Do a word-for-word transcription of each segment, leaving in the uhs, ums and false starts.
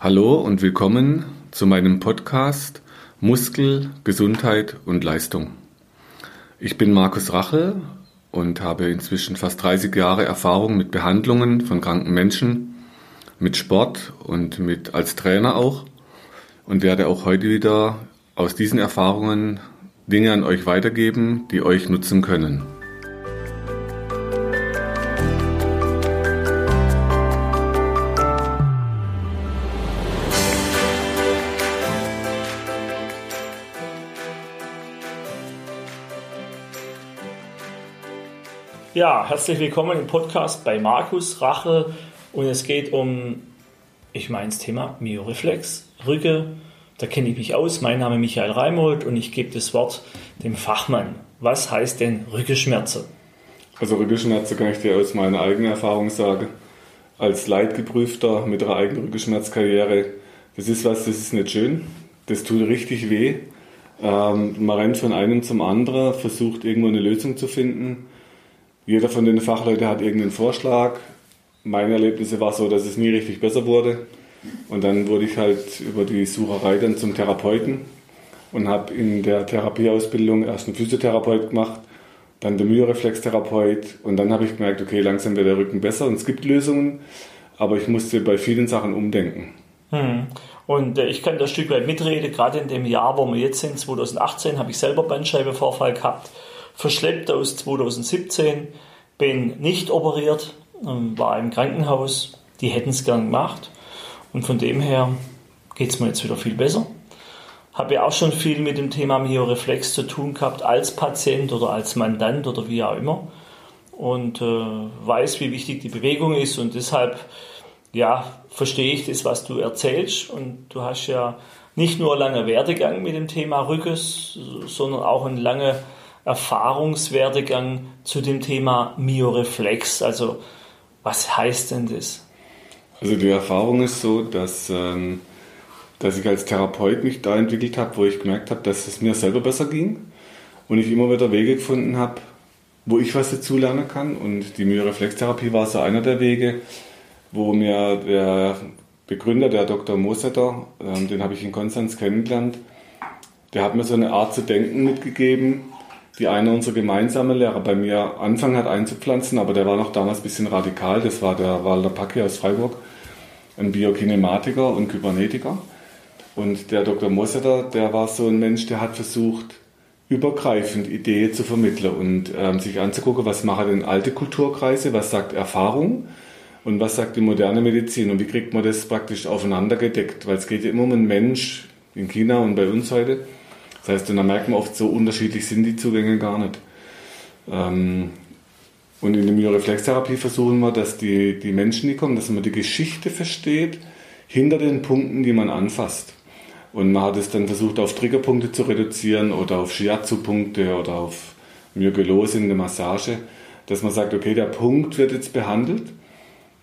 Hallo und willkommen zu meinem Podcast Muskel, Gesundheit und Leistung. Ich bin Markus Rachel und habe inzwischen fast dreißig Jahre Erfahrung mit Behandlungen von kranken Menschen, mit Sport und mit als Trainer auch und werde auch heute wieder aus diesen Erfahrungen Dinge an euch weitergeben, die euch nutzen können. Ja, herzlich willkommen im Podcast bei Markus Rachel und es geht um, ich meine das Thema Myoreflex, Rücke, da kenne ich mich aus. Mein Name ist Michael Reimold und ich gebe das Wort dem Fachmann. Was heißt denn Rückenschmerzen? Also Rückenschmerzen kann ich dir aus meiner eigenen Erfahrung sagen. Als Leidgeprüfter mit einer eigenen Rückenschmerzkarriere, das ist was, das ist nicht schön, das tut richtig weh. Ähm, man rennt von einem zum anderen, versucht irgendwo eine Lösung zu finden. Jeder von den Fachleuten hat irgendeinen Vorschlag. Meine Erlebnisse war so, dass es nie richtig besser wurde. Und dann wurde ich halt über die Sucherei dann zum Therapeuten und habe in der Therapieausbildung erst einen Physiotherapeut gemacht, dann den Myoreflextherapeut und dann habe ich gemerkt, okay, langsam wird der Rücken besser und es gibt Lösungen, aber ich musste bei vielen Sachen umdenken. Hm. Und ich kann da ein Stück weit mitreden, gerade in dem Jahr, wo wir jetzt sind, zwanzig achtzehn, habe ich selber Bandscheibenvorfall gehabt. Verschleppt aus zwanzig siebzehn, bin nicht operiert, war im Krankenhaus, die hätten es gern gemacht und von dem her geht es mir jetzt wieder viel besser. Habe ja auch schon viel mit dem Thema Myoreflex zu tun gehabt, als Patient oder als Mandant oder wie auch immer und äh, weiß, wie wichtig die Bewegung ist und deshalb ja, verstehe ich das, was du erzählst und du hast ja nicht nur einen langen Werdegang mit dem Thema Rückes, sondern auch einen langen Erfahrungswerdegang zu dem Thema Myoreflex. Also was heißt denn das? Also die Erfahrung ist so, dass, ähm, dass ich als Therapeut mich da entwickelt habe, wo ich gemerkt habe, dass es mir selber besser ging und ich immer wieder Wege gefunden habe, wo ich was dazu lernen kann. Und die Myoreflextherapie war so einer der Wege, wo mir der Begründer, der Doktor Mosetter, ähm, den habe ich in Konstanz kennengelernt, der hat mir so eine Art zu denken mitgegeben, die einer unserer gemeinsamen Lehrer bei mir angefangen hat einzupflanzen, aber der war noch damals ein bisschen radikal. Das war der Walter Packe aus Freiburg, ein Biokinematiker und Kybernetiker. Und der Doktor Mosetter, der war so ein Mensch, der hat versucht, übergreifend Ideen zu vermitteln und ähm, sich anzugucken, was machen denn alte Kulturkreise, was sagt Erfahrung und was sagt die moderne Medizin und wie kriegt man das praktisch aufeinander gedeckt, weil es geht ja immer um einen Mensch in China und bei uns heute. Das heißt, und da merkt man oft, so unterschiedlich sind die Zugänge gar nicht. Und in der Myoreflextherapie versuchen wir, dass die, die Menschen, die kommen, dass man die Geschichte versteht, hinter den Punkten, die man anfasst. Und man hat es dann versucht, auf Triggerpunkte zu reduzieren oder auf Shiatsu-Punkte oder auf Myogelose in der Massage, dass man sagt, okay, der Punkt wird jetzt behandelt.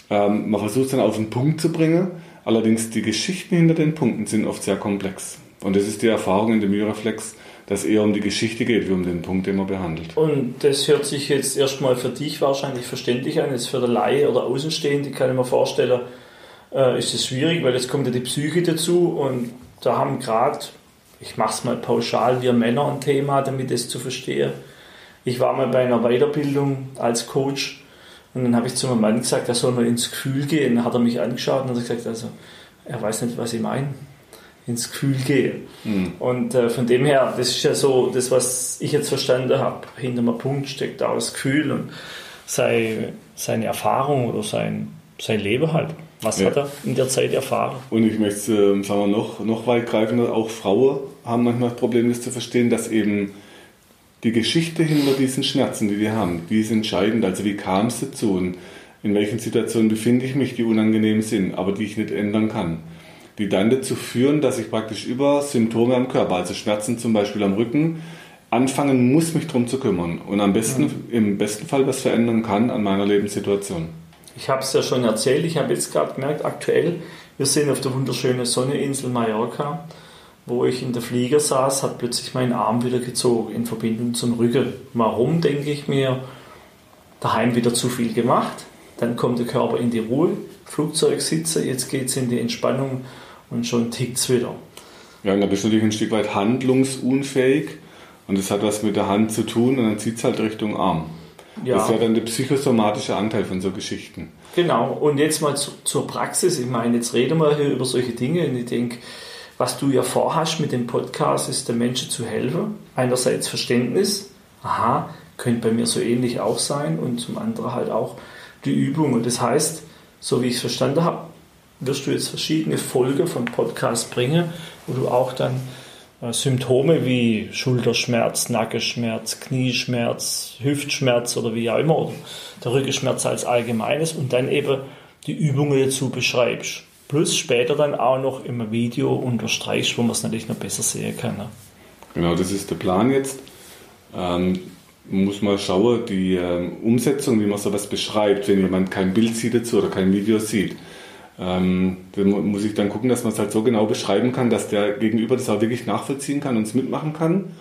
Man versucht es dann auf den Punkt zu bringen, allerdings die Geschichten hinter den Punkten sind oft sehr komplex. Und das ist die Erfahrung in dem Myoreflex, dass eher um die Geschichte geht, wie um den Punkt, den man behandelt. Und das hört sich jetzt erstmal für dich wahrscheinlich verständlich an. Jetzt für den Laie oder Außenstehende kann ich mir vorstellen, äh, ist es schwierig, weil jetzt kommt ja die Psyche dazu. Und da haben gerade, ich mache es mal pauschal, wir Männer ein Thema, damit das zu verstehen. Ich war mal bei einer Weiterbildung als Coach und dann habe ich zu meinem Mann gesagt, er soll mal ins Gefühl gehen. Dann hat er mich angeschaut und hat gesagt, also er weiß nicht, was ich meine. Ins Gefühl gehen. Mhm. Und äh, von dem her, das ist ja so, das, was ich jetzt verstanden habe, hinter einem Punkt steckt auch das Gefühl und sei, seine Erfahrung oder sein, sein Leben halt. Was ja. Hat er in der Zeit erfahren? Und ich möchte, äh, sagen wir noch, noch weitgreifender, auch Frauen haben manchmal das Problem, das zu verstehen, dass eben die Geschichte hinter diesen Schmerzen, die wir haben, die ist entscheidend. Also wie kam es dazu und in welchen Situationen befinde ich mich, die unangenehm sind, aber die ich nicht ändern kann, die dann dazu führen, dass ich praktisch über Symptome am Körper, also Schmerzen zum Beispiel am Rücken, anfangen muss, mich drum zu kümmern und am besten, mhm. im besten Fall was verändern kann an meiner Lebenssituation. Ich habe es ja schon erzählt, ich habe jetzt gerade gemerkt, aktuell, wir sind auf der wunderschönen Sonneninsel Mallorca, wo ich in der Flieger saß, hat plötzlich mein Arm wieder gezogen in Verbindung zum Rücken. Warum, denke ich mir, daheim wieder zu viel gemacht, dann kommt der Körper in die Ruhe, Flugzeug sitze, jetzt geht es in die Entspannung und schon tickt es wieder. Ja, und da bist du natürlich ein Stück weit handlungsunfähig und das hat was mit der Hand zu tun und dann zieht es halt Richtung Arm. Ja. Das ist ja dann der psychosomatische Anteil von so Geschichten. Genau, und jetzt mal zu, zur Praxis. Ich meine, jetzt reden wir hier über solche Dinge und ich denke, was du ja vorhast mit dem Podcast, ist den Menschen zu helfen. Einerseits Verständnis, aha, könnte bei mir so ähnlich auch sein, und zum anderen halt auch die Übung. Und das heißt, so wie ich es verstanden habe, wirst du jetzt verschiedene Folgen von Podcasts bringen, wo du auch dann Symptome wie Schulterschmerz, Nackenschmerz, Knieschmerz, Hüftschmerz oder wie auch immer, oder der Rückenschmerz als allgemeines, und dann eben die Übungen dazu beschreibst. Plus später dann auch noch im Video unterstreichst, wo man es natürlich noch besser sehen kann. Ne? Genau, das ist der Plan jetzt. Ähm, muss mal schauen, die ähm, Umsetzung, wie man sowas beschreibt, wenn jemand kein Bild sieht dazu oder kein Video sieht. Ähm, dann muss ich dann gucken, dass man es halt so genau beschreiben kann, dass der Gegenüber das auch wirklich nachvollziehen kann und es mitmachen kann,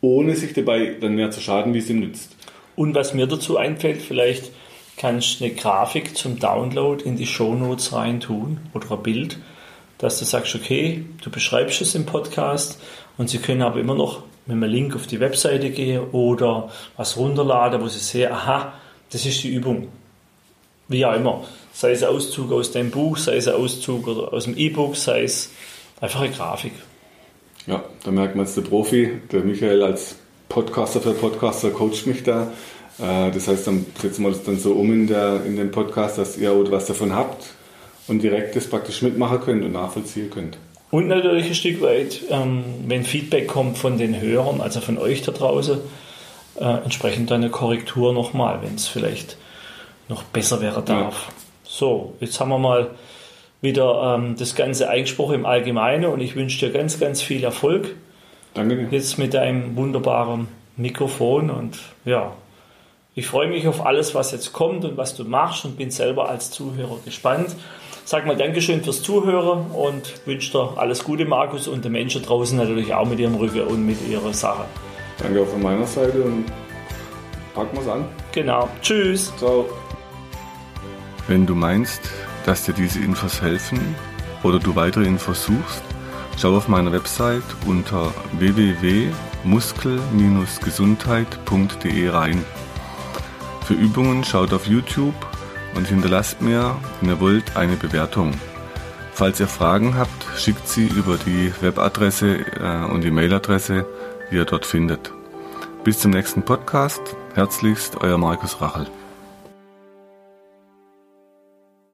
ohne sich dabei dann mehr zu schaden, wie es ihm nützt. Und was mir dazu einfällt, vielleicht kannst du eine Grafik zum Download in die Shownotes rein tun oder ein Bild, dass du sagst, okay, du beschreibst es im Podcast und sie können aber immer noch mit einem Link auf die Webseite gehen oder was runterladen, wo sie sehen, aha, das ist die Übung. Wie auch immer. Sei es ein Auszug aus dem Buch, sei es ein Auszug aus dem E-Book, sei es einfach eine Grafik. Ja, da merkt man jetzt, der Profi, der Michael als Podcaster für Podcaster coacht mich da. Das heißt, dann setzen wir das dann so um in, der, in den Podcast, dass ihr was davon habt und direkt das praktisch mitmachen könnt und nachvollziehen könnt. Und natürlich ein Stück weit, wenn Feedback kommt von den Hörern, also von euch da draußen, entsprechend eine Korrektur nochmal, wenn es vielleicht noch besser werden darf. Ja. So, jetzt haben wir mal wieder ähm, das ganze Einspruch im Allgemeinen und ich wünsche dir ganz, ganz viel Erfolg. Danke. Jetzt mit deinem wunderbaren Mikrofon und ja, ich freue mich auf alles, was jetzt kommt und was du machst und bin selber als Zuhörer gespannt. Sag mal Dankeschön fürs Zuhören und wünsche dir alles Gute, Markus, und den Menschen draußen natürlich auch mit ihrem Rücken und mit ihrer Sache. Danke auch von meiner Seite und packen wir es an. Genau. Tschüss. Ciao. Wenn du meinst, dass dir diese Infos helfen oder du weitere Infos suchst, schau auf meiner Website unter w w w punkt muskel gesundheit punkt d e rein. Für Übungen schaut auf YouTube und hinterlasst mir, wenn ihr wollt, eine Bewertung. Falls ihr Fragen habt, schickt sie über die Webadresse und die Mailadresse, die ihr dort findet. Bis zum nächsten Podcast. Herzlichst, euer Markus Rachel.